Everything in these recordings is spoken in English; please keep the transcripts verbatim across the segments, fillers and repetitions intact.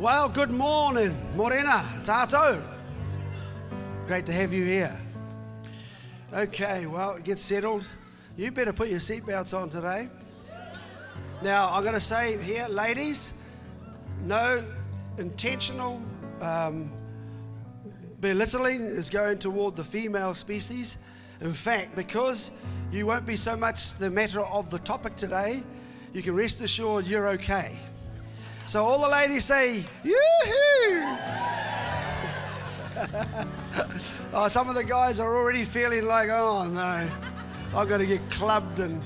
Well, good morning, morena, tātou. Great to have you here. Okay, well, get settled. You better put your seatbelts on today. Now, I'm going to say here, ladies, no intentional um, belittling is going toward the female species. In fact, because you won't be so much the matter of the topic today, you can rest assured you're okay. So all the ladies say, yoo-hoo! Oh, some of the guys are already feeling like, oh no, I'm going to get clubbed. And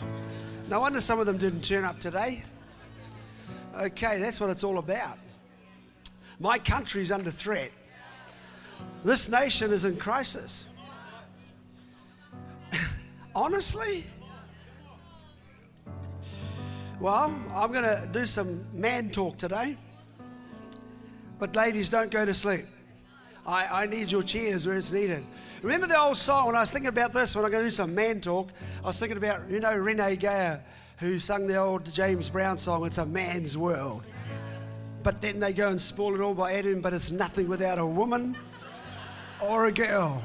no wonder some of them didn't turn up today. Okay, that's what it's all about. My country's under threat. This nation is in crisis. Honestly? Well, I'm going to do some man talk today. But ladies, don't go to sleep. I, I need your cheers where it's needed. Remember the old song, when I was thinking about this, when I'm going to do some man talk, I was thinking about, you know, Rene Geyer, who sung the old James Brown song, It's a Man's World. But then they go and spoil it all by adding, but it's nothing without a woman or a girl.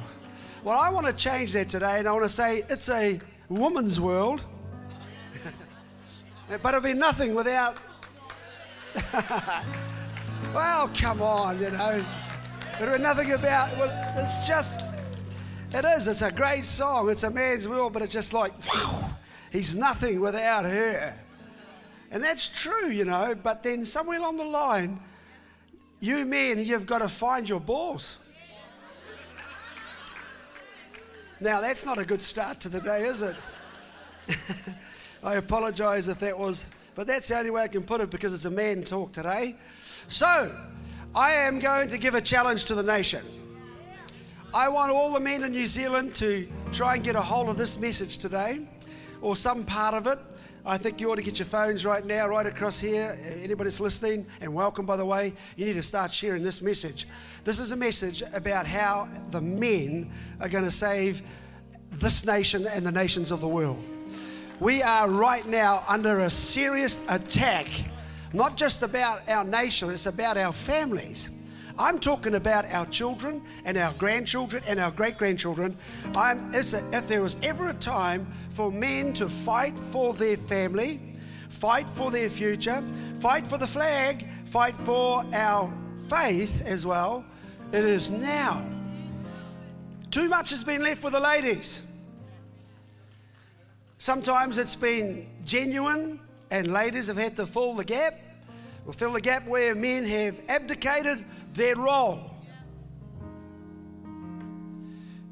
Well, I want to change that today, and I want to say it's a woman's world, but it'll be nothing without... Well, come on, you know. It'll be nothing about... Well, it's just... It is, it's a great song. It's a man's world, but it's just like, wow, he's nothing without her. And that's true, you know, but then somewhere along the line, you men, you've got to find your balls. Now, that's not a good start to the day, is it? I apologise if that was, but that's the only way I can put it, because it's a man talk today. So, I am going to give a challenge to the nation. I want all the men in New Zealand to try and get a hold of this message today, or some part of it. I think you ought to get your phones right now, right across here. Anybody's listening, and welcome, by the way, you need to start sharing this message. This is a message about how the men are going to save this nation and the nations of the world. We are right now under a serious attack, not just about our nation, it's about our families. I'm talking about our children and our grandchildren and our great-grandchildren. I'm, if there was ever a time for men to fight for their family, fight for their future, fight for the flag, fight for our faith as well, it is now. Too much has been left for the ladies. Sometimes it's been genuine, and ladies have had to fill the gap. We'll fill the gap where men have abdicated their role.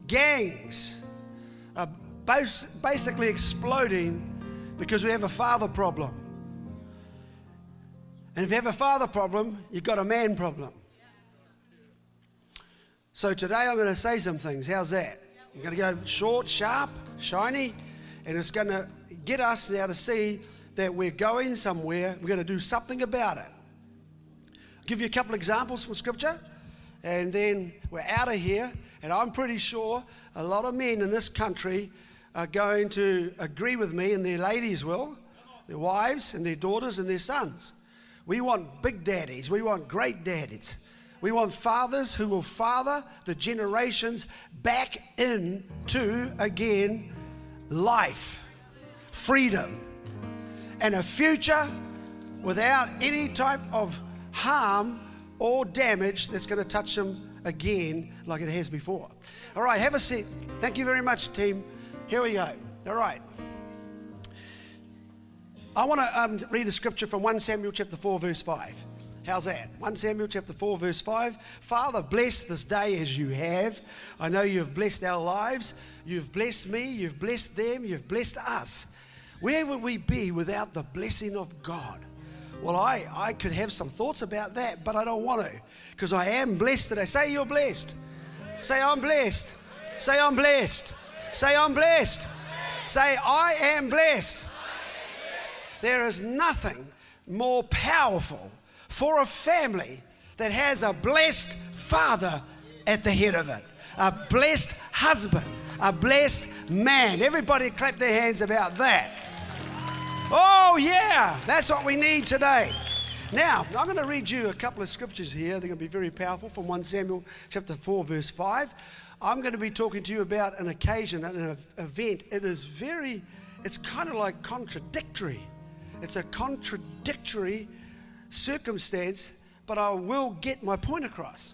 Gangs are basically exploding because we have a father problem. And if you have a father problem, you've got a man problem. So today I'm going to say some things. How's that? I'm going to go short, sharp, shiny, and it's going to get us now to see that we're going somewhere, we're going to do something about it. I'll give you a couple examples from Scripture, and then we're out of here, and I'm pretty sure a lot of men in this country are going to agree with me, and their ladies will, their wives and their daughters and their sons. We want big daddies, we want great daddies. We want fathers who will father the generations back into, again, life, freedom, and a future without any type of harm or damage that's going to touch them again like it has before. All right, have a seat. Thank you very much, team. Here we go. All right. I want to um, read a scripture from First Samuel chapter four, verse five. How's that? First Samuel chapter four, verse five. Father, bless this day as you have. I know you've blessed our lives. You've blessed me. You've blessed them. You've blessed us. Where would we be without the blessing of God? Well, I, I could have some thoughts about that, but I don't want to, because I am blessed today. Say you're blessed. Say I'm blessed. Say I'm blessed. Say I'm blessed. Say I am blessed. There is nothing more powerful for a family that has a blessed father at the head of it, a blessed husband, a blessed man. Everybody clap their hands about that. Oh yeah, that's what we need today. Now, I'm going to read you a couple of scriptures here. They're going to be very powerful from First Samuel chapter four, verse five. I'm going to be talking to you about an occasion, an event. It is very, it's kind of like contradictory. It's a contradictory circumstance, but I will get my point across.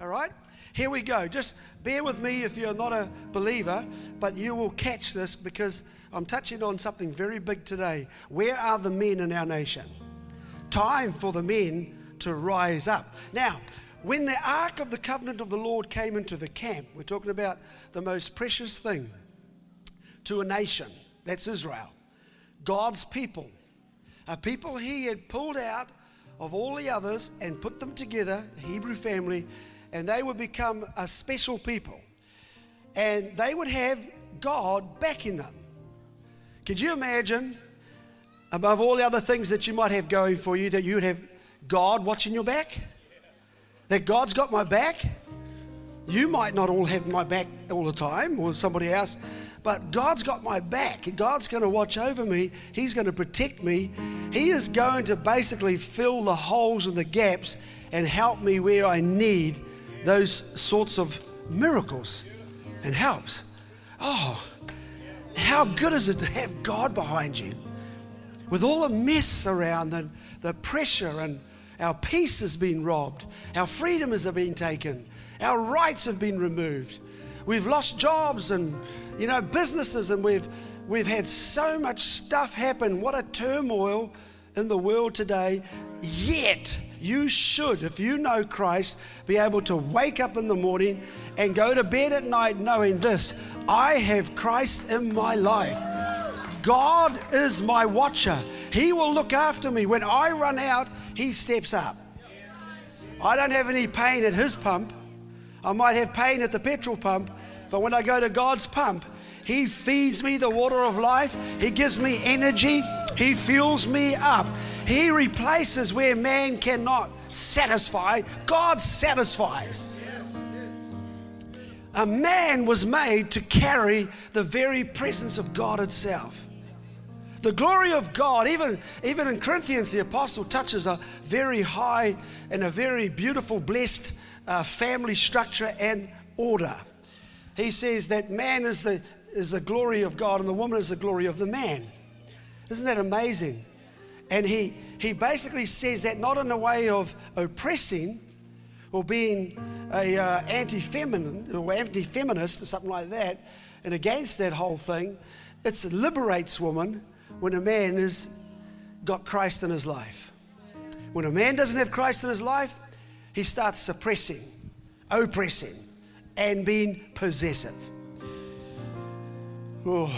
All right? Here we go. Just bear with me if you're not a believer, but you will catch this because I'm touching on something very big today. Where are the men in our nation? Time for the men to rise up. Now, when the Ark of the Covenant of the Lord came into the camp, we're talking about the most precious thing to a nation. That's Israel. God's people. A people he had pulled out of all the others and put them together, the Hebrew family, and they would become a special people. And they would have God backing them. Could you imagine, above all the other things that you might have going for you, that you would have God watching your back? That God's got my back? You might not all have my back all the time, or somebody else, but God's got my back. God's going to watch over me. He's going to protect me. He is going to basically fill the holes and the gaps and help me where I need those sorts of miracles and helps. Oh, how good is it to have God behind you? With all the mess around and the pressure, and our peace has been robbed, our freedom has been taken, our rights have been removed. We've lost jobs and, you know, businesses, and we've we've had so much stuff happen. What a turmoil in the world today. Yet you should, if you know Christ, be able to wake up in the morning and go to bed at night knowing this: I have Christ in my life. God is my watcher. He will look after me. When I run out, he steps up. I don't have any pain at his pump. I might have pain at the petrol pump, but when I go to God's pump, he feeds me the water of life. He gives me energy. He fuels me up. He replaces where man cannot satisfy. God satisfies. A man was made to carry the very presence of God itself. The glory of God, even, even in Corinthians, the apostle touches a very high and a very beautiful, blessed uh, family structure and order. He says that man is the, is the glory of God, and the woman is the glory of the man. Isn't that amazing? And he, he basically says that not in a way of oppressing or being a uh, anti-feminine or anti-feminist or something like that, and against that whole thing. It's, it liberates woman. When a man has got Christ in his life. When a man doesn't have Christ in his life, he starts suppressing, oppressing, and being possessive. Oh.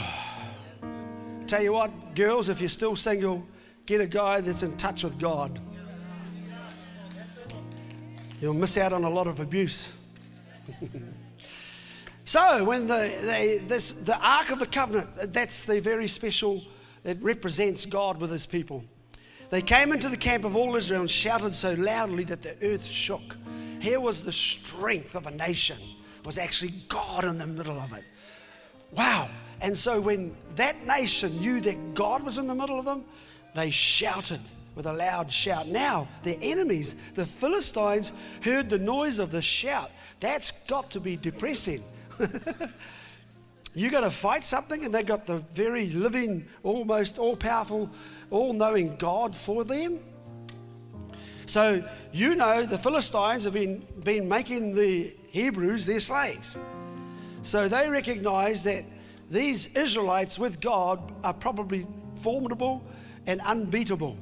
Tell you what, girls, if you're still single, get a guy that's in touch with God. You'll miss out on a lot of abuse. So when the, they, this, the Ark of the Covenant, that's the very special. It represents God with his people. They came into the camp of all Israel and shouted so loudly that the earth shook. Here was the strength of a nation. It was actually God in the middle of it. Wow. And so when that nation knew that God was in the middle of them, they shouted with a loud shout. Now, their enemies, the Philistines, heard the noise of the shout. That's got to be depressing. You got to fight something, and they got the very living, almost all-powerful, all-knowing God for them. So, you know, the Philistines have been, been making the Hebrews their slaves. So they recognize that these Israelites with God are probably formidable and unbeatable.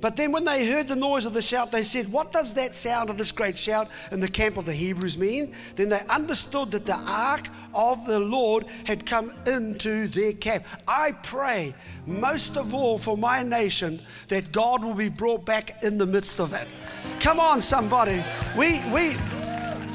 But then when they heard the noise of the shout, they said, what does that sound of this great shout in the camp of the Hebrews mean? Then they understood that the ark of the Lord had come into their camp. I pray most of all for my nation that God will be brought back in the midst of it. Come on, somebody. We we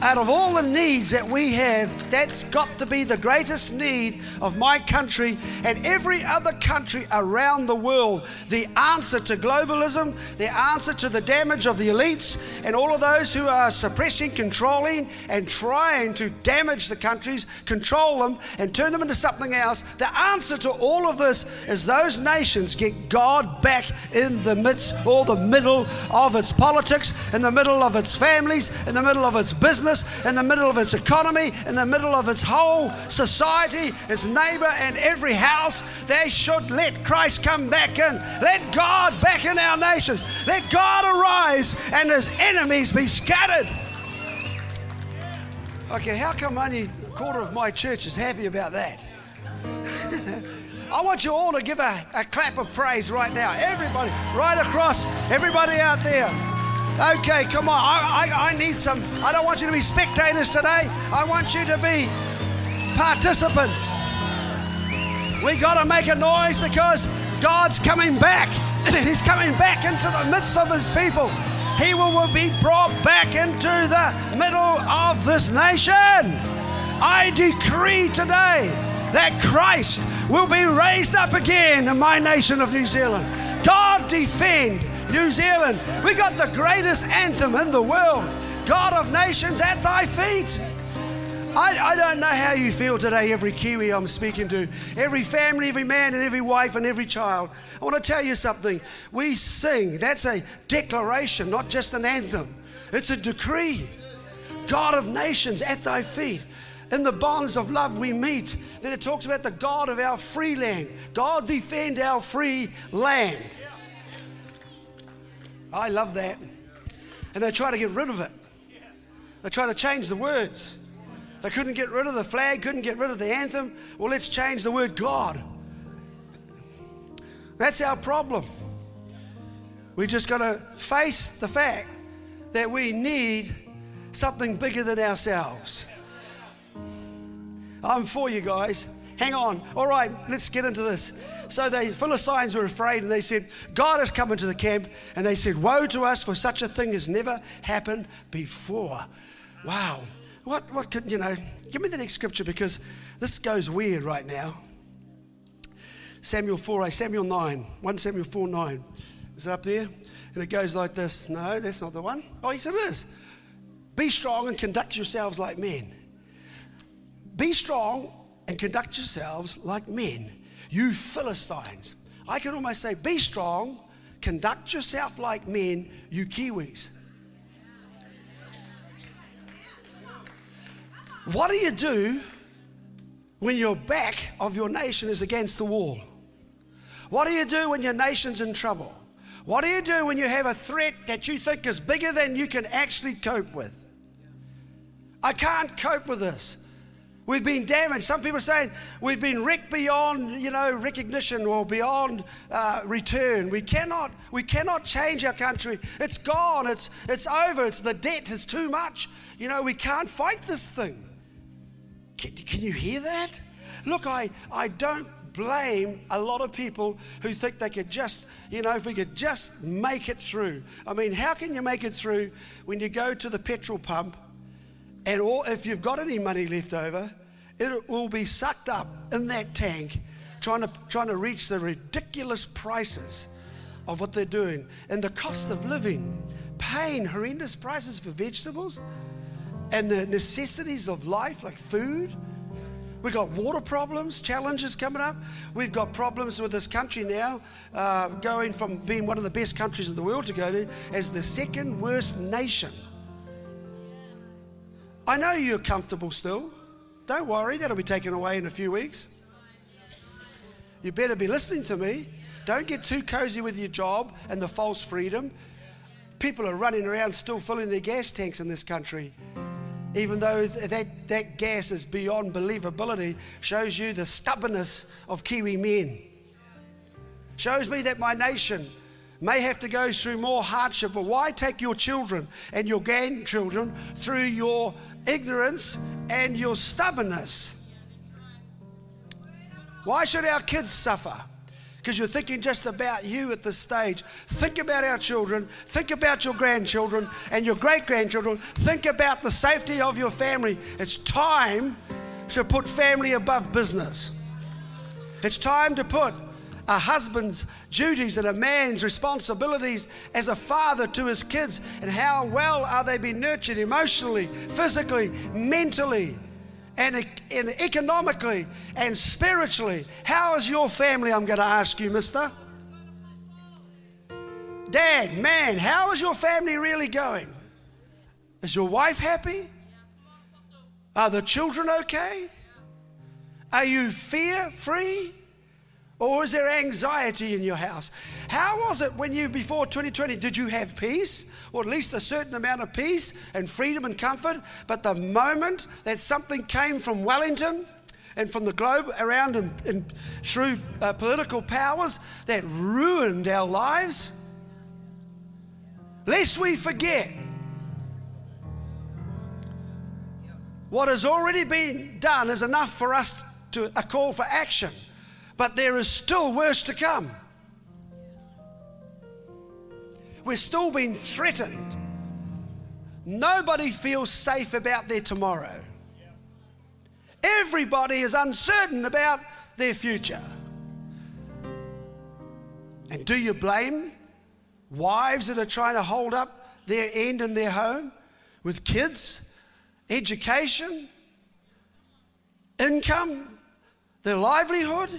Out of all the needs that we have, that's got to be the greatest need of my country and every other country around the world. The answer to globalism, the answer to the damage of the elites and all of those who are suppressing, controlling and trying to damage the countries, control them and turn them into something else. The answer to all of this is those nations get God back in the midst or the middle of its politics, in the middle of its families, in the middle of its business, in the middle of its economy, in the middle of its whole society, its neighbor and every house. They should let Christ come back in. Let God back in our nations. Let God arise and his enemies be scattered. Okay, how come only a quarter of my church is happy about that? I want you all to give a, a clap of praise right now. Everybody, right across, everybody out there. Okay, come on, I, I, I need some, I don't want you to be spectators today. I want you to be participants. We gotta make a noise because God's coming back. He's coming back into the midst of his people. He will, will be brought back into the middle of this nation. I decree today that Christ will be raised up again in my nation of New Zealand. God defend New Zealand. We got the greatest anthem in the world. God of nations at thy feet. I, I don't know how you feel today, every Kiwi I'm speaking to, every family, every man and every wife and every child. I want to tell you something. We sing. That's a declaration, not just an anthem. It's a decree. God of nations at thy feet. In the bonds of love we meet. Then it talks about the God of our free land. God defend our free land. I love that. And they try to get rid of it. They try to change the words. They couldn't get rid of the flag, couldn't get rid of the anthem. Well, let's change the word God. That's our problem. We just got to face the fact that we need something bigger than ourselves. I'm for you guys. Hang on. All right, let's get into this. So the Philistines were afraid and they said, God has come into the camp. And they said, woe to us, for such a thing has never happened before. Wow. What, what could, you know, give me the next scripture because this goes weird right now. Samuel four, Samuel nine, First Samuel four nine. Is it up there? And it goes like this. No, that's not the one. Oh, yes, it is. Be strong and conduct yourselves like men. Be strong and conduct yourselves like men, you Philistines. I can almost say, be strong, conduct yourself like men, you Kiwis. What do you do when your back of your nation is against the wall? What do you do when your nation's in trouble? What do you do when you have a threat that you think is bigger than you can actually cope with? I can't cope with this. We've been damaged. Some people are saying we've been wrecked beyond, you know, recognition or beyond uh, return. We cannot, we cannot change our country. It's gone. It's, it's over. It's the debt is too much. You know, we can't fight this thing. Can, can you hear that? Look, I, I don't blame a lot of people who think they could just, you know, if we could just make it through. I mean, how can you make it through when you go to the petrol pump? And all, if you've got any money left over, it will be sucked up in that tank trying to trying to reach the ridiculous prices of what they're doing. And the cost of living, pain, horrendous prices for vegetables and the necessities of life like food. We've got water problems, challenges coming up. We've got problems with this country now, uh, going from being one of the best countries in the world to go to as the second worst nation. I know you're comfortable still. Don't worry, that'll be taken away in a few weeks. You better be listening to me. Don't get too cozy with your job and the false freedom. People are running around still filling their gas tanks in this country. Even though that, that gas is beyond believability, shows you the stubbornness of Kiwi men. Shows me that my nation may have to go through more hardship, but why take your children and your grandchildren through your ignorance and your stubbornness? Why should our kids suffer? because you're thinking just about you at this stage. Think about our children, think about your grandchildren and your great-grandchildren, think about the safety of your family. It's time to put family above business. It's time to put a husband's duties and a man's responsibilities as a father to his kids, and how well are they being nurtured emotionally, physically, mentally, and economically and spiritually. How is your family, I'm going to ask you, mister? Dad, man, how is your family really going? Is your wife happy? Are the children okay? Are you fear-free? Or is there anxiety in your house? How was it when you, before twenty twenty, did you have peace? Or at least a certain amount of peace and freedom and comfort? But the moment that something came from Wellington and from the globe around and, and through uh, political powers that ruined our lives, lest we forget what has already been done is enough for us to a call for action. But there is still worse to come. We're still being threatened. Nobody feels safe about their tomorrow. Everybody is uncertain about their future. And do you blame wives that are trying to hold up their end in their home with kids, education, income, their livelihood?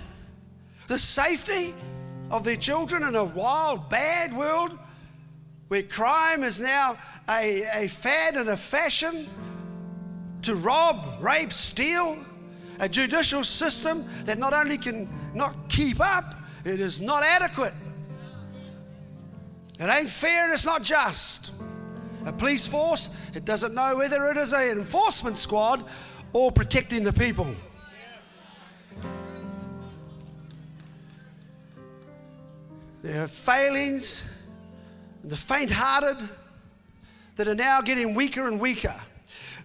The safety of their children in a wild, bad world where crime is now a, a fad and a fashion to rob, rape, steal, a judicial system that not only can not keep up, it is not adequate. It ain't fair and it's not just. A police force, it doesn't know whether it is an enforcement squad or protecting the people. There are failings, the faint-hearted that are now getting weaker and weaker.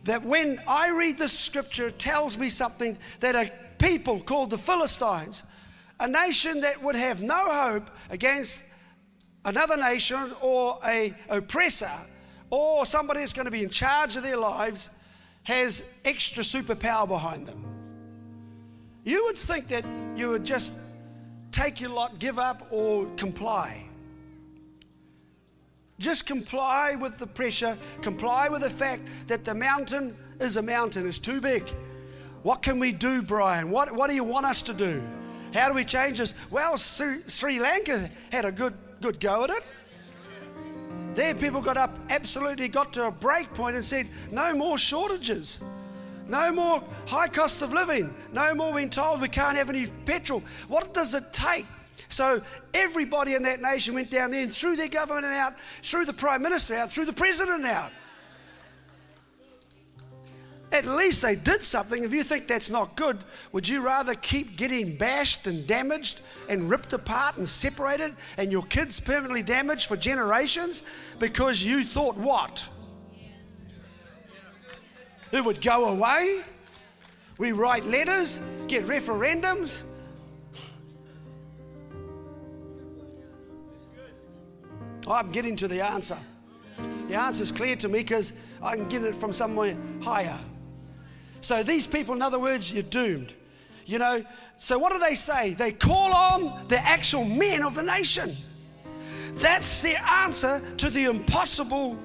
That when I read this scripture, it tells me something, that a people called the Philistines, a nation that would have no hope against another nation or a oppressor or somebody that's going to be in charge of their lives, has extra superpower behind them. You would think that you would just take your lot, give up, or comply. Just comply with the pressure, comply with the fact that the mountain is a mountain, it's too big. What can we do, Brian? What, what do you want us to do? How do we change this? Well, Sri Lanka had a good, good go at it. Their people got up, absolutely got to a break point and said, no more shortages. No more high cost of living. No more being told we can't have any petrol. What does it take? So everybody in that nation went down there and threw their government out, threw the Prime Minister out, threw the President out. At least they did something. If you think that's not good, would you rather keep getting bashed and damaged and ripped apart and separated and your kids permanently damaged for generations because you thought what? It would go away. We write letters, get referendums. I'm getting to the answer. The answer's clear to me because I can get it from somewhere higher. So these people, in other words, you're doomed. You know, so what do they say? They call on the actual men of the nation. That's their answer to the impossible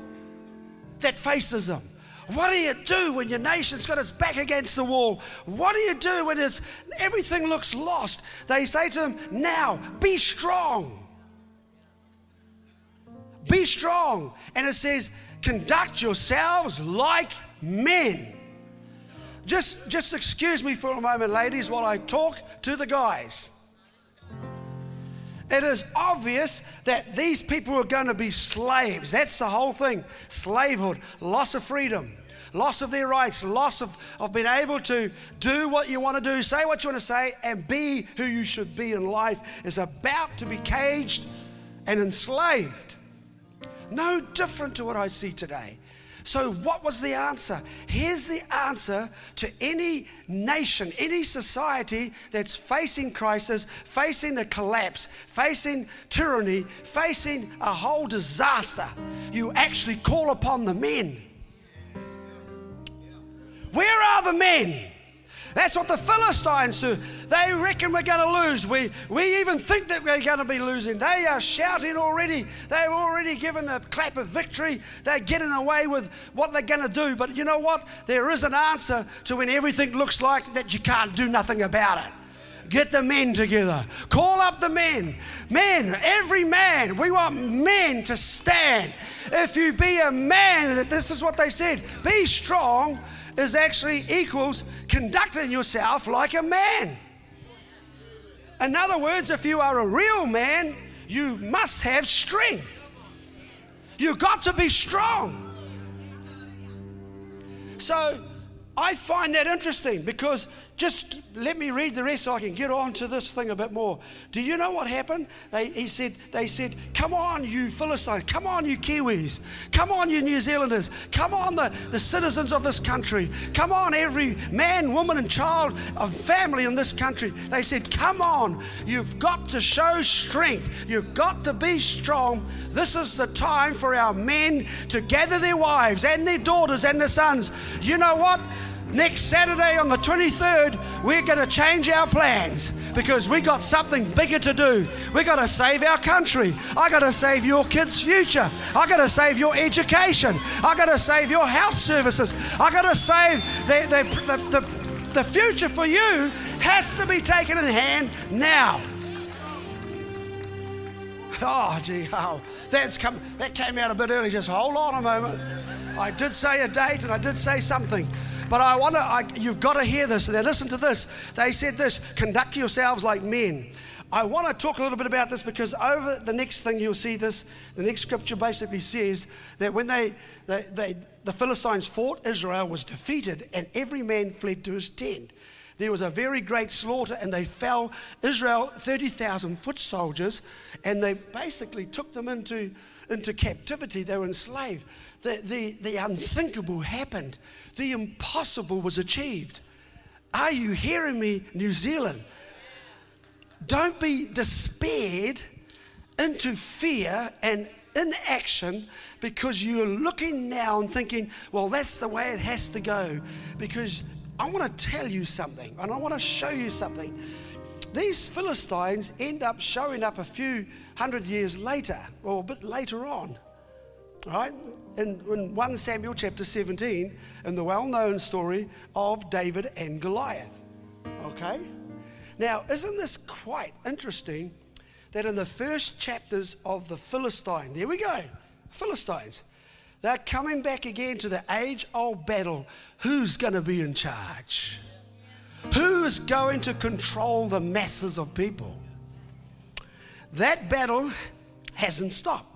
that faces them. What do you do when your nation's got its back against the wall? What do you do when it's everything looks lost? They say to them, now, be strong. Be strong. And it says, conduct yourselves like men. Just, just excuse me for a moment, ladies, while I talk to the guys. It is obvious that these people are going to be slaves. That's the whole thing. Slavehood, loss of freedom, loss of their rights, loss of, of being able to do what you want to do, say what you want to say, and be who you should be in life is about to be caged and enslaved. No different to what I see today. So what was the answer? Here's the answer to any nation, any society that's facing crisis, facing a collapse, facing tyranny, facing a whole disaster. You actually call upon the men. Where are the men? That's what the Philistines do. They reckon we're going to lose. We we even think that we're going to be losing. They are shouting already. They're already given the clap of victory. They're getting away with what they're going to do. But you know what? There is an answer to when everything looks like that you can't do nothing about it. Get the men together. Call up the men. Men, every man. We want men to stand. If you be a man, this is what they said. Be strong is actually equals conducting yourself like a man. In other words, if you are a real man, you must have strength. You've got to be strong. So I find that interesting, because just let me read the rest so I can get on to this thing a bit more. Do you know what happened? They, he said, they said, come on, you Philistines. Come on, you Kiwis. Come on, you New Zealanders. Come on, the, the citizens of this country. Come on, every man, woman, and child of family in this country. They said, come on, you've got to show strength. You've got to be strong. This is the time for our men to gather their wives and their daughters and their sons. You know what? Next Saturday on the twenty-third, we're going to change our plans, because we got something bigger to do. We got to save our country. I got to save your kids' future. I got to save your education. I got to save your health services. I got to save the the, the, the the future for you has to be taken in hand now. Oh, gee, oh, that's come. That came out a bit early. Just hold on a moment. I did say a date and I did say something. But I want to, you've got to hear this. Now listen to this. They said this, conduct yourselves like men. I want to talk a little bit about this, because over the next thing you'll see this, the next scripture basically says that when they, they, they the Philistines fought, Israel was defeated and every man fled to his tent. There was a very great slaughter and they fell, Israel, thirty thousand foot soldiers, and they basically took them into, into captivity. They were enslaved. The, the, the unthinkable happened. The impossible was achieved. Are you hearing me, New Zealand? Don't be despaired into fear and inaction, because you're looking now and thinking, well, that's the way it has to go, because I want to tell you something, and I want to show you something. These Philistines end up showing up a few hundred years later, or a bit later on, right? In, in First Samuel chapter seventeen, in the well-known story of David and Goliath, okay? Now, isn't this quite interesting that in the first chapters of the Philistine, there we go, Philistines, they're coming back again to the age-old battle. Who's going to be in charge? Who is going to control the masses of people? That battle hasn't stopped.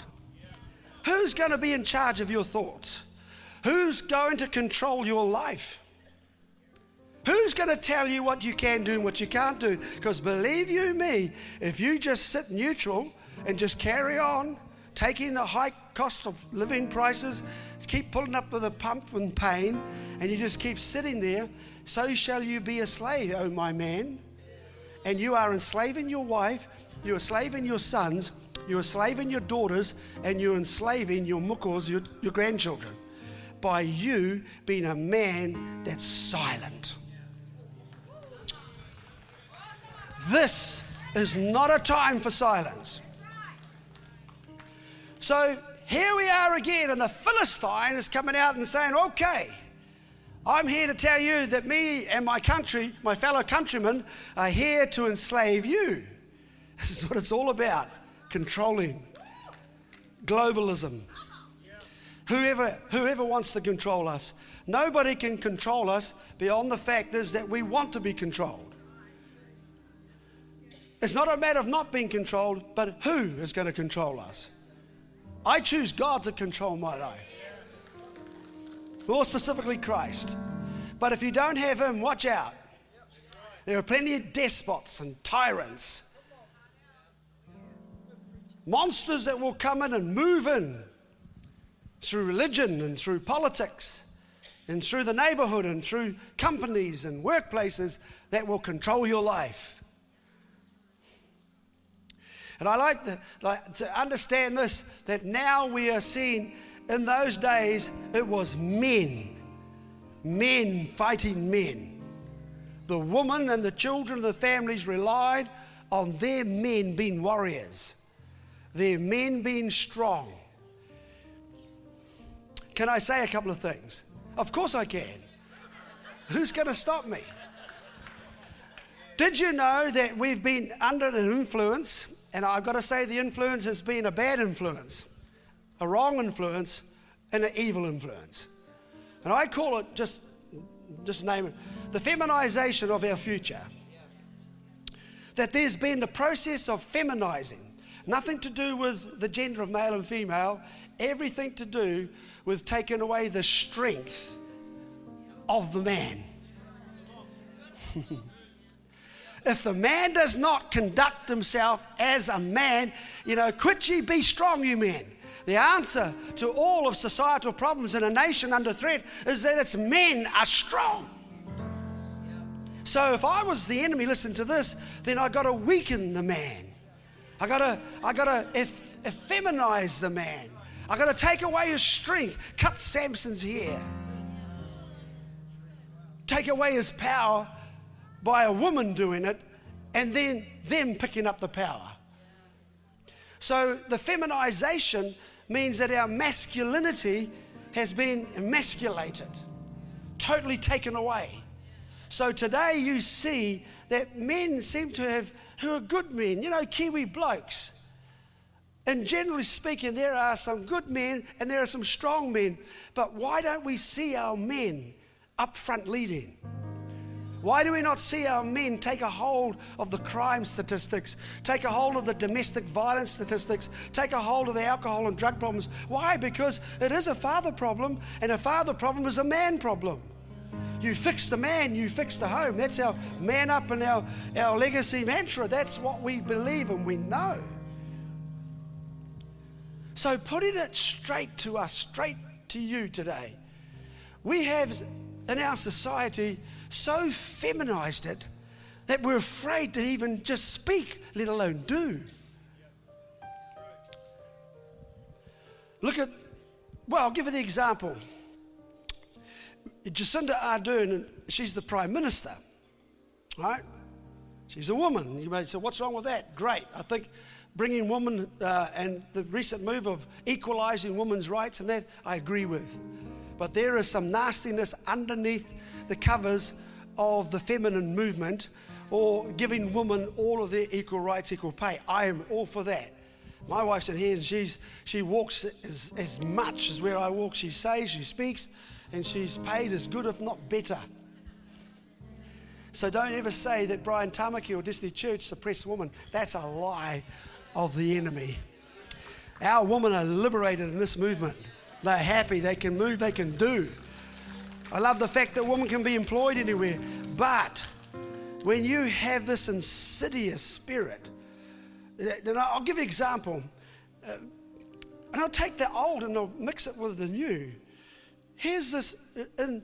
Who's going to be in charge of your thoughts? Who's going to control your life? Who's going to tell you what you can do and what you can't do? Because believe you me, if you just sit neutral and just carry on, taking the high cost of living prices, keep pulling up with a pump and pain, and you just keep sitting there, so shall you be a slave, oh my man. And you are enslaving your wife, you're enslaving your sons, you're enslaving your daughters, and you're enslaving your mukos, your, your grandchildren, by you being a man that's silent. This is not a time for silence. So here we are again, and the Philistine is coming out and saying, okay, I'm here to tell you that me and my country, my fellow countrymen, are here to enslave you. This is what it's all about, controlling. Globalism. Whoever, whoever wants to control us. Nobody can control us beyond the fact is that we want to be controlled. It's not a matter of not being controlled, but who is going to control us? I choose God to control my life. More specifically, Christ. But if you don't have Him, watch out. There are plenty of despots and tyrants. Monsters that will come in and move in. through religion and through politics and through the neighborhood and through companies and workplaces that will control your life. And I like, the, like to understand this, that now we are seeing, in those days, it was men, men fighting men. The women and the children of the families relied on their men being warriors, their men being strong. Can I say a couple of things? Of course I can. Who's going to stop me? Did you know that we've been under an influence, and I've got to say the influence has been a bad influence, a wrong influence, and an evil influence. And I call it, just, just name it, the feminization of our future. That there's been the process of feminizing. Nothing to do with the gender of male and female, everything to do with taking away the strength of the man. If the man does not conduct himself as a man, you know, could ye be strong, you men? The answer to all of societal problems in a nation under threat is that its men are strong. So if I was the enemy, listen to this, then I got to weaken the man. I got to, I got to eff- effeminize the man. I got to take away his strength, cut Samson's hair, take away his power by a woman doing it, and then them picking up the power. So the feminization means that our masculinity has been emasculated, totally taken away. So today you see that men seem to have, who are good men, you know, Kiwi blokes. And generally speaking, there are some good men and there are some strong men. But why don't we see our men up front leading? Why do we not see our men take a hold of the crime statistics, take a hold of the domestic violence statistics, take a hold of the alcohol and drug problems? Why? Because it is a father problem, and a father problem is a man problem. You fix the man, you fix the home. That's our man up and our, our legacy mantra. That's what we believe and we know. So putting it straight to us, straight to you today, we have in our society so feminized it that we're afraid to even just speak, let alone do. Look at, well, I'll give you the example. Jacinda Ardern, she's the Prime Minister, right? She's a woman. You may say, what's wrong with that? Great. I think bringing women uh, and the recent move of equalising women's rights and that, I agree with. But there is some nastiness underneath the covers of the feminine movement, or giving women all of their equal rights, equal pay. I am all for that. My wife's in here and she's, she walks as, as much as where I walk. She says, she speaks, and she's paid as good, if not better. So don't ever say that Brian Tamaki or Destiny Church suppress women. That's a lie of the enemy. Our women are liberated in this movement. They're happy, they can move, they can do. I love the fact that women can be employed anywhere. But when you have this insidious spirit, and I'll give you an example, uh, and I'll take the old and I'll mix it with the new. Here's this, in,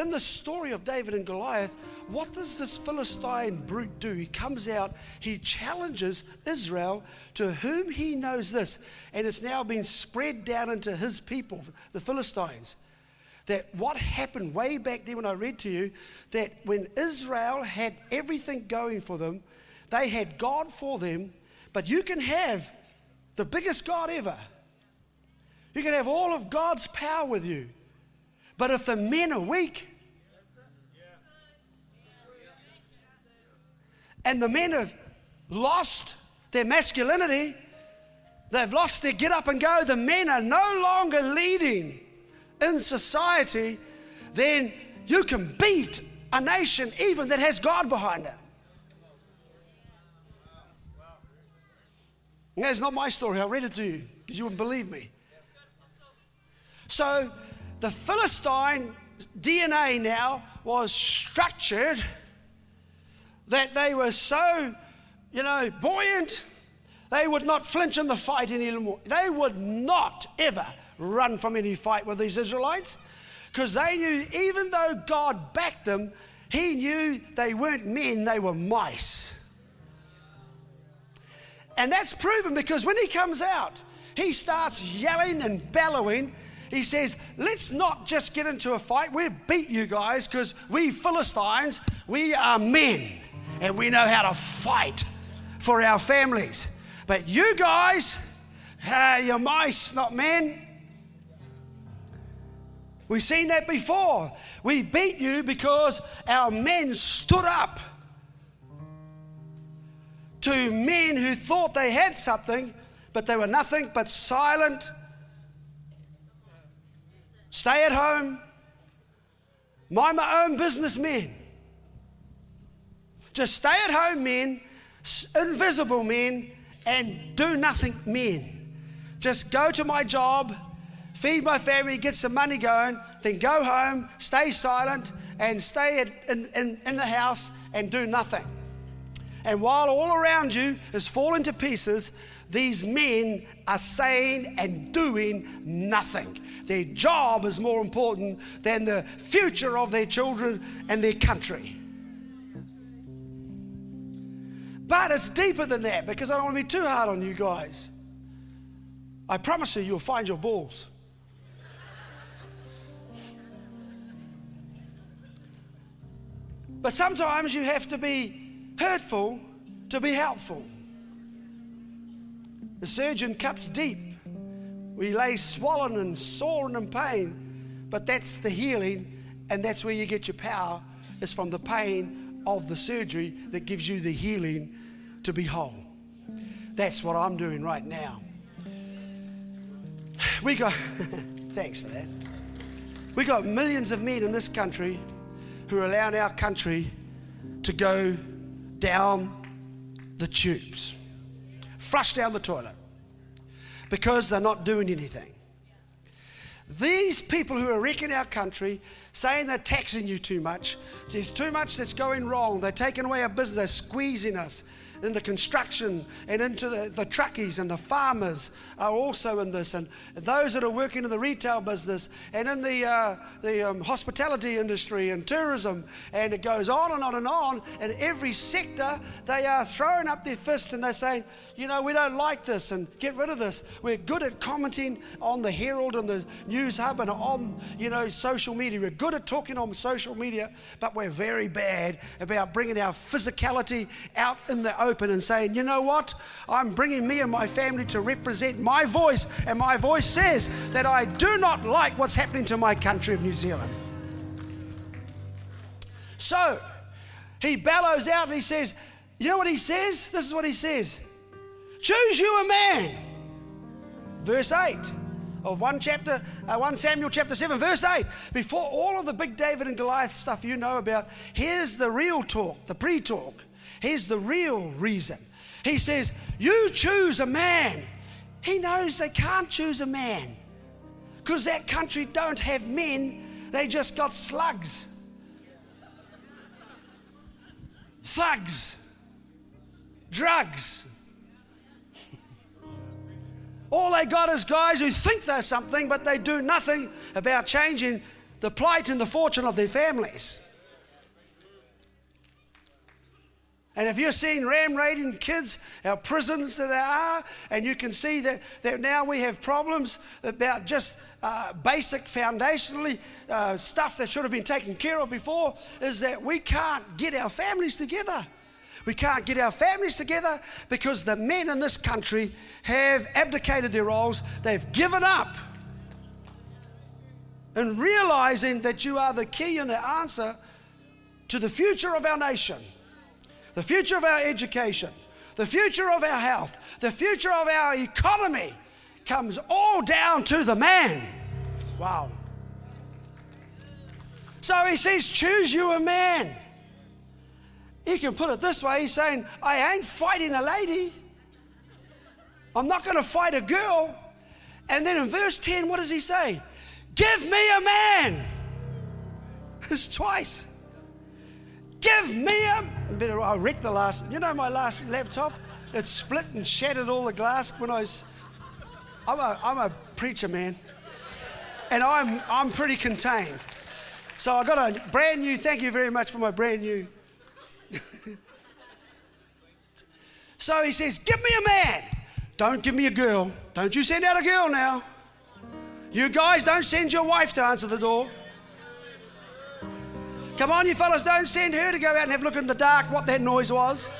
in the story of David and Goliath, what does this Philistine brute do? He comes out, he challenges Israel, to whom he knows this, and it's now been spread down into his people, the Philistines. That what happened way back then when I read to you, that when Israel had everything going for them, they had God for them, but you can have the biggest God ever. You can have all of God's power with you. But if the men are weak, and the men have lost their masculinity, they've lost their get up and go, the men are no longer leading in society, then you can beat a nation even that has God behind it. And that's not my story. I read it to you because you wouldn't believe me. So the Philistine D N A now was structured that they were so, you know, buoyant, they would not flinch in the fight anymore. They would not ever run from any fight with these Israelites, because they knew, even though God backed them, he knew they weren't men, they were mice. And that's proven, because when he comes out, he starts yelling and bellowing. He says, let's not just get into a fight. We'll beat you guys, because we Philistines, we are men, and we know how to fight for our families. But you guys, uh, you're mice, not men. We've seen that before. We beat you because our men stood up to men who thought they had something, but they were nothing but silent, stay at home, mind my own business men. Just stay at home men, invisible men, and do nothing men. Just go to my job, feed my family, get some money going, then go home, stay silent, and stay at, in, in, in the house and do nothing. And while all around you is falling to pieces, these men are saying and doing nothing. Their job is more important than the future of their children and their country. But it's deeper than that, because I don't want to be too hard on you guys. I promise you, you'll find your balls. But sometimes you have to be hurtful to be helpful. The surgeon cuts deep. We lay swollen and sore and in pain, but that's the healing, and that's where you get your power, is from the pain of the surgery that gives you the healing to be whole. That's what I'm doing right now. We got, thanks for that. We got millions of men in this country who are allowing our country to go down the tubes, flush down the toilet, because they're not doing anything. These people who are wrecking our country, saying they're taxing you too much, there's too much that's going wrong, they're taking away our business, they're squeezing us in the construction and into the, the truckies, and the farmers are also in this, and those that are working in the retail business and in the uh, the um, hospitality industry and tourism, and it goes on and on and on. In every sector they are throwing up their fists and they're saying, you know, we don't like this and get rid of this. We're good at commenting on the Herald and the News Hub and on, you know, social media. We're good at talking on social media, but we're very bad about bringing our physicality out in the open and saying, you know what, I'm bringing me and my family to represent my voice, and my voice says that I do not like what's happening to my country of New Zealand. So he bellows out and he says, you know what he says? This is what he says. Choose you a man. Verse eight of one chapter, uh, First Samuel chapter seven, verse eight. Before all of the big David and Goliath stuff you know about, here's the real talk, the pre-talk. Here's the real reason. He says, you choose a man. He knows they can't choose a man, because that country don't have men, they just got slugs. Thugs. Drugs. All they got is guys who think they're something, but they do nothing about changing the plight and the fortune of their families. And if you're seeing ram raiding kids, our prisons that there are, and you can see that, that now we have problems about just uh, basic foundationally uh, stuff that should have been taken care of before, is that we can't get our families together. We can't get our families together because the men in this country have abdicated their roles. They've given up. And realizing that you are the key and the answer to the future of our nation, the future of our education, the future of our health, the future of our economy, comes all down to the man. Wow. So he says, choose you a man. You can put it this way, he's saying, I ain't fighting a lady. I'm not going to fight a girl. And then in verse ten, what does he say? Give me a man. It's twice. Give me a... Better, I wrecked the last... You know my last laptop? It split and shattered all the glass when I was... I'm a, I'm a preacher, man. and I'm I'm pretty contained. So I got a brand new, thank you very much for my brand new. So he says, give me a man. Don't give me a girl. Don't you send out a girl now. You guys, don't send your wife to answer the door. Come on, you fellas, don't send her to go out and have a look in the dark what that noise was.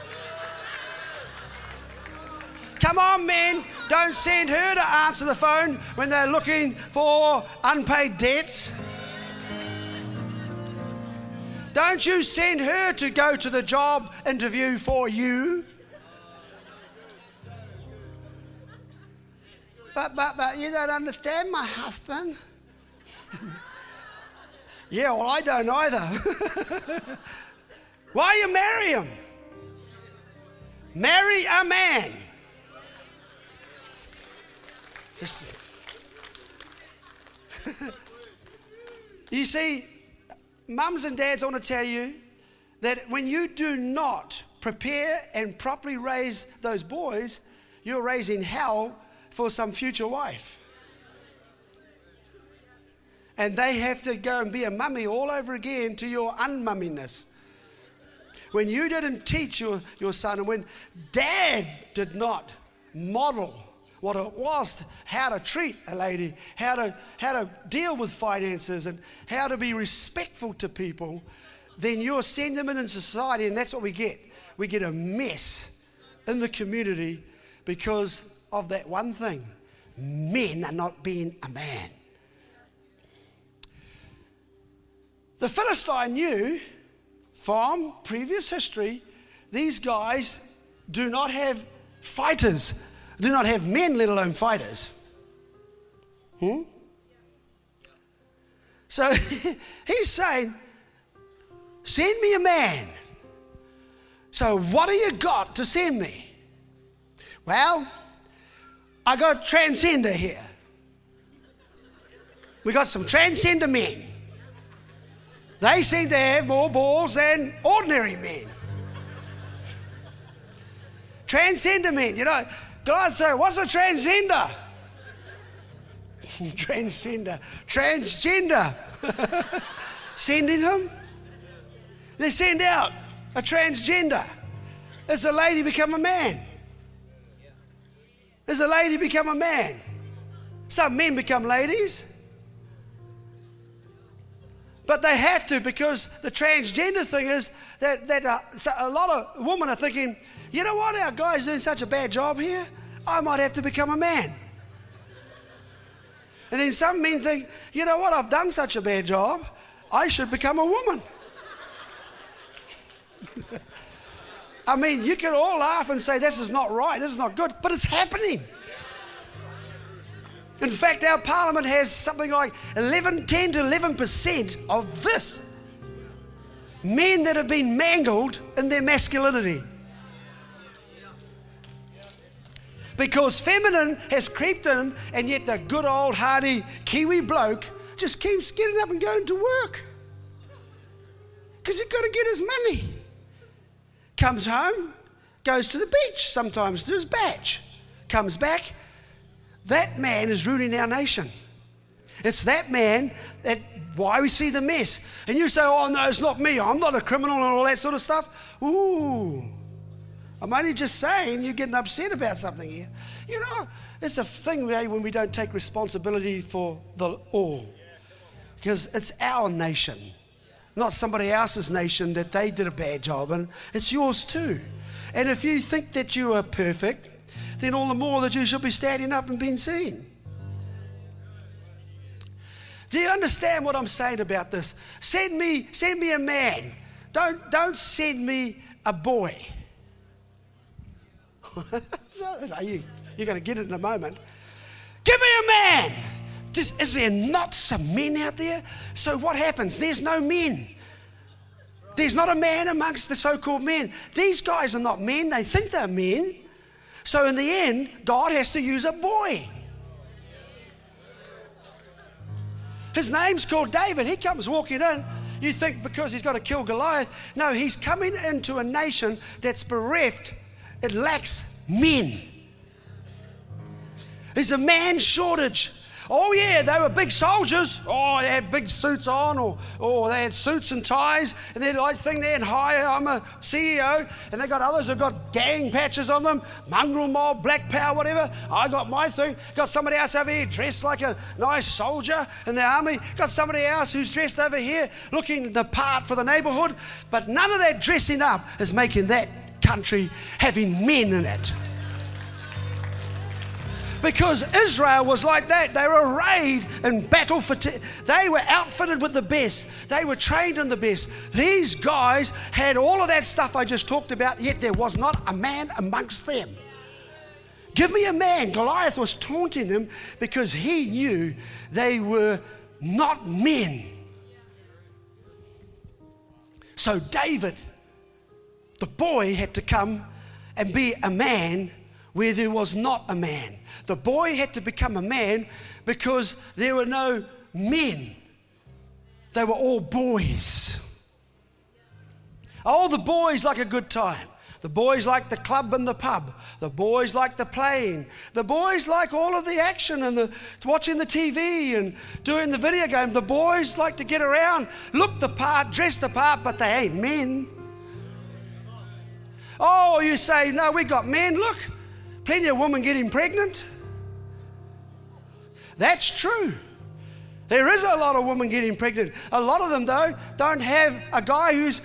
Come on, men, don't send her to answer the phone when they're looking for unpaid debts. Don't you send her to go to the job interview for you. But, but, but, you don't understand, my husband. Yeah, well, I don't either. Why you marry him? Marry a man. Just. You see, mums and dads, I want to tell you that when you do not prepare and properly raise those boys, you're raising hell for some future wife. And they have to go and be a mummy all over again to your unmumminess. When you didn't teach your, your son, and when dad did not model what it was, how to treat a lady, how to how to deal with finances and how to be respectful to people, then you'll send them into society, and that's what we get. We get a mess in the community because of that one thing. Men are not being a man. The Philistine knew from previous history, these guys do not have fighters. Do not have men, let alone fighters. Hmm? So he's saying, send me a man. So what do you got to send me? Well, I got transgender here. We got some transgender men. They seem to have more balls than ordinary men. Transgender men, you know. God said, what's a transgender? transgender. Transgender. Sending him? They send out a transgender. Is a lady become a man? Is a lady become a man? Some men become ladies. But they have to, because the transgender thing is that, that uh, a lot of women are thinking, you know what, our guy's doing such a bad job here, I might have to become a man. And then some men think, you know what, I've done such a bad job, I should become a woman. I mean, you can all laugh and say, this is not right, this is not good, but it's happening. In fact, our parliament has something like eleven, ten to eleven percent of this. Men that have been mangled in their masculinity. Because feminine has creeped in, and yet the good old hardy Kiwi bloke just keeps getting up and going to work. Because he's got to get his money. Comes home, goes to the beach sometimes to his batch, comes back. That man is ruining our nation. It's that man that why we see the mess. And you say, oh no, it's not me, I'm not a criminal and all that sort of stuff. Ooh. I'm only just saying you're getting upset about something here. You know, it's a thing when we don't take responsibility for the all. Because it's our nation, not somebody else's nation that they did a bad job in. It's yours too. And if you think that you are perfect, then all the more that you should be standing up and being seen. Do you understand what I'm saying about this? Send me, send me a man. Don't, don't send me a boy. Are you, you're going to get it in a moment. Give me a man. Just, is there not some men out there? So what happens? There's no men. There's not a man amongst the so-called men. These guys are not men. They think they're men. So in the end, God has to use a boy. His name's called David. He comes walking in. You think because he's got to kill Goliath. No, he's coming into a nation that's bereft. It lacks men. There's a man shortage. Oh yeah, they were big soldiers. Oh, they had big suits on, or, or they had suits and ties, and they like thing there, and hi, I'm a C E O, and they got others who've got gang patches on them, Mongrel Mob, Black Power, whatever. I got my thing. Got somebody else over here dressed like a nice soldier in the army. Got somebody else who's dressed over here looking the part for the neighbourhood, but none of that dressing up is making that country having men in it. Because Israel was like that. They were arrayed in battle fatigue. They were outfitted with the best. They were trained in the best. These guys had all of that stuff I just talked about, yet there was not a man amongst them. Give me a man. Goliath was taunting them because he knew they were not men. So David, the boy, had to come and be a man where there was not a man. The boy had to become a man because there were no men. They were all boys. Oh, the boys like a good time. The boys like the club and the pub. The boys like the playing. The boys like all of the action and the watching the T V and doing the video game. The boys like to get around, look the part, dress the part, but they ain't men. Oh, you say, no, we got men, look. Plenty of women getting pregnant. That's true. There is a lot of women getting pregnant. A lot of them, though, don't have a guy who's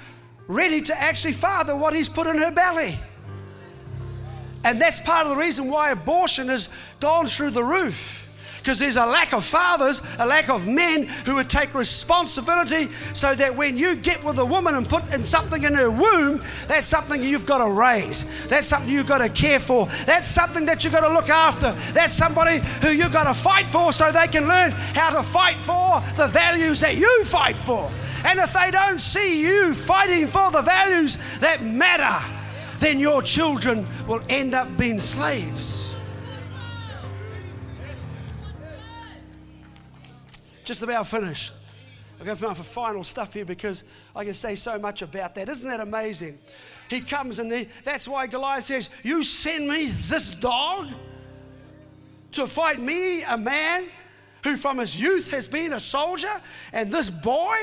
ready to actually father what he's put in her belly. And that's part of the reason why abortion has gone through the roof. Because there's a lack of fathers, a lack of men who would take responsibility so that when you get with a woman and put in something in her womb, that's something you've got to raise. That's something you've got to care for. That's something that you've got to look after. That's somebody who you've got to fight for so they can learn how to fight for the values that you fight for. And if they don't see you fighting for the values that matter, then your children will end up being slaves. Just about finished. I'm going to come up for final stuff here because I can say so much about that. Isn't that amazing? He comes and he, that's why Goliath says, you send me this dog to fight me, a man who from his youth has been a soldier, and this boy?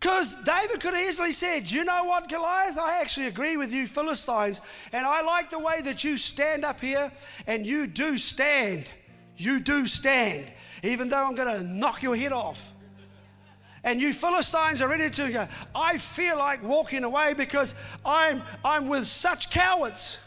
Because David could have easily said, you know what, Goliath, I actually agree with you Philistines, and I like the way that you stand up here, and you do stand. You do stand, even though I'm going to knock your head off. And you Philistines are ready to go, I feel like walking away because I'm, I'm with such cowards.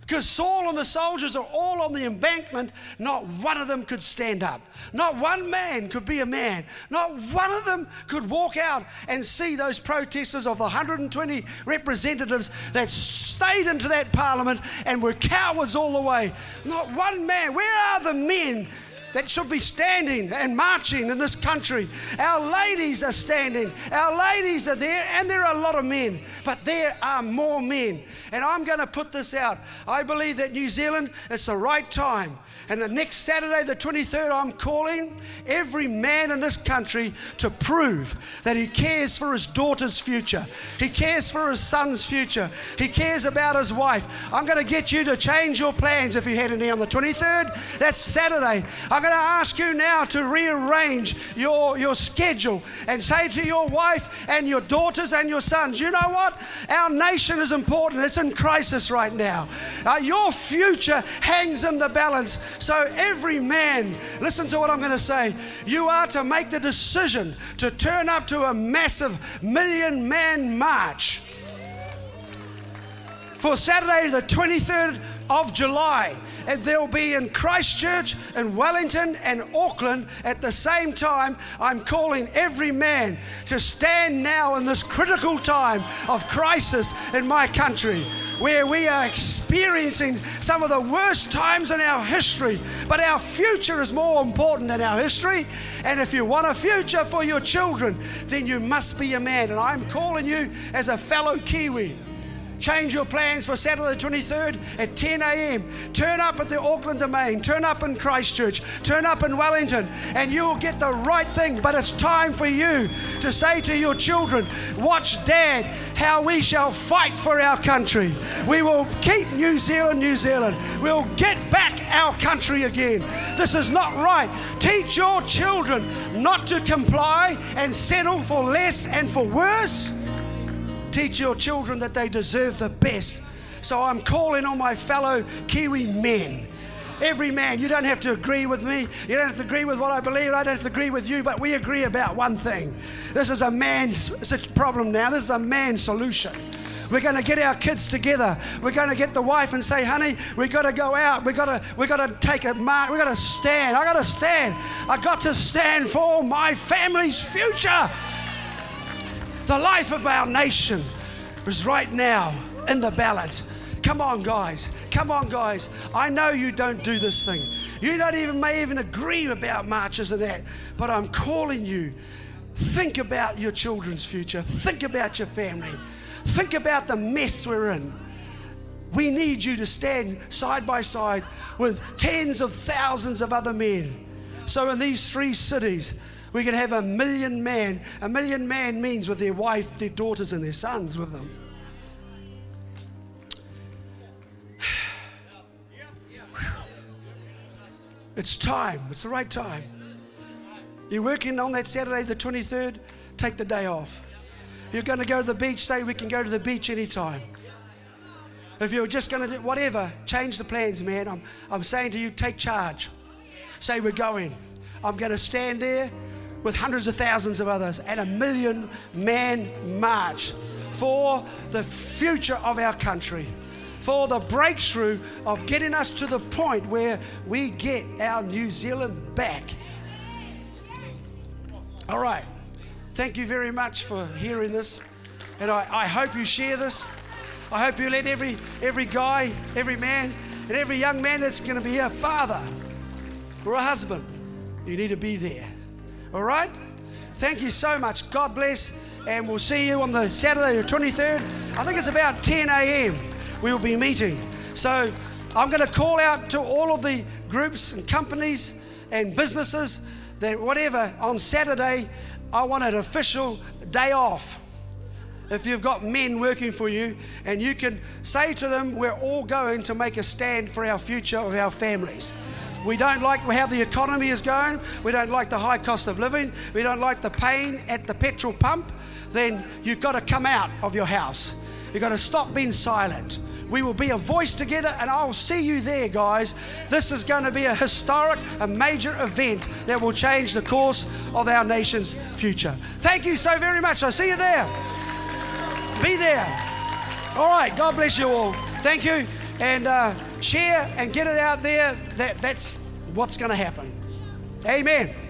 Because Saul and the soldiers are all on the embankment. Not one of them could stand up. Not one man could be a man. Not one of them could walk out and see those protesters of the one hundred twenty representatives that stayed into that parliament and were cowards all the way. Not one man. Where are the men that should be standing and marching in this country? Our ladies are standing. Our ladies are there, and there are a lot of men, but there are more men. And I'm going to put this out. I believe that New Zealand, it's the right time. And the next Saturday, the twenty-third, I'm calling every man in this country to prove that he cares for his daughter's future. He cares for his son's future. He cares about his wife. I'm going to get you to change your plans if you had any on the twenty-third. That's Saturday. I'm going to ask you now to rearrange your, your schedule and say to your wife and your daughters and your sons, you know what? Our nation is important. It's in crisis right now. Uh, your future hangs in the balance. So every man, listen to what I'm going to say. You are to make the decision to turn up to a massive million-man march for Saturday the twenty-third of July. And they'll be in Christchurch, in Wellington and Auckland at the same time. I'm calling every man to stand now in this critical time of crisis in my country, where we are experiencing some of the worst times in our history. But our future is more important than our history. And if you want a future for your children, then you must be a man. And I'm calling you as a fellow Kiwi Change your plans for Saturday the twenty-third at ten a.m. Turn up at the Auckland Domain. Turn up in Christchurch. Turn up in Wellington. And you will get the right thing. But it's time for you to say to your children, watch Dad, how we shall fight for our country. We will keep New Zealand, New Zealand. We'll get back our country again. This is not right. Teach your children not to comply and settle for less and for worse. Teach your children that they deserve the best. So I'm calling on my fellow Kiwi men. Every man, you don't have to agree with me. You don't have to agree with what I believe. I don't have to agree with you, but we agree about one thing. This is a man's problem now. This is a man's solution. We're going to get our kids together. We're going to get the wife and say, honey, we got to go out. We got to we got to take a mark. We got to stand. I got to stand. I got to stand for my family's future. The life of our nation is right now in the balance. Come on, guys. Come on, guys. I know you don't do this thing. You don't even may even agree about marches and that, but I'm calling you. Think about your children's future. Think about your family. Think about the mess we're in. We need you to stand side by side with tens of thousands of other men. So in these three cities, we can have a million men. A million men means with their wife, their daughters, and their sons with them. It's time. It's the right time. You're working on that Saturday the twenty-third, take the day off. You're going to go to the beach, say we can go to the beach anytime. If you're just going to do whatever, change the plans, man. I'm, I'm saying to you, take charge. Say we're going. I'm going to stand there with hundreds of thousands of others and a million man march for the future of our country, for the breakthrough of getting us to the point where we get our New Zealand back. All right. Thank you very much for hearing this. And I, I hope you share this. I hope you let every every guy, every man, and every young man that's going to be a father or a husband, you need to be there. All right? Thank you so much. God bless. And we'll see you on the Saturday the twenty-third. I think it's about ten a.m. we will be meeting. So I'm going to call out to all of the groups and companies and businesses that whatever, on Saturday, I want an official day off. If you've got men working for you, and you can say to them, we're all going to make a stand for our future of our families. We don't like how the economy is going. We don't like the high cost of living. We don't like the pain at the petrol pump. Then you've got to come out of your house. You've got to stop being silent. We will be a voice together, and I'll see you there, guys. This is going to be a historic, a major event that will change the course of our nation's future. Thank you so very much. I'll see you there. Be there. All right. God bless you all. Thank you. And uh, share and get it out there. That, that's what's going to happen. Amen.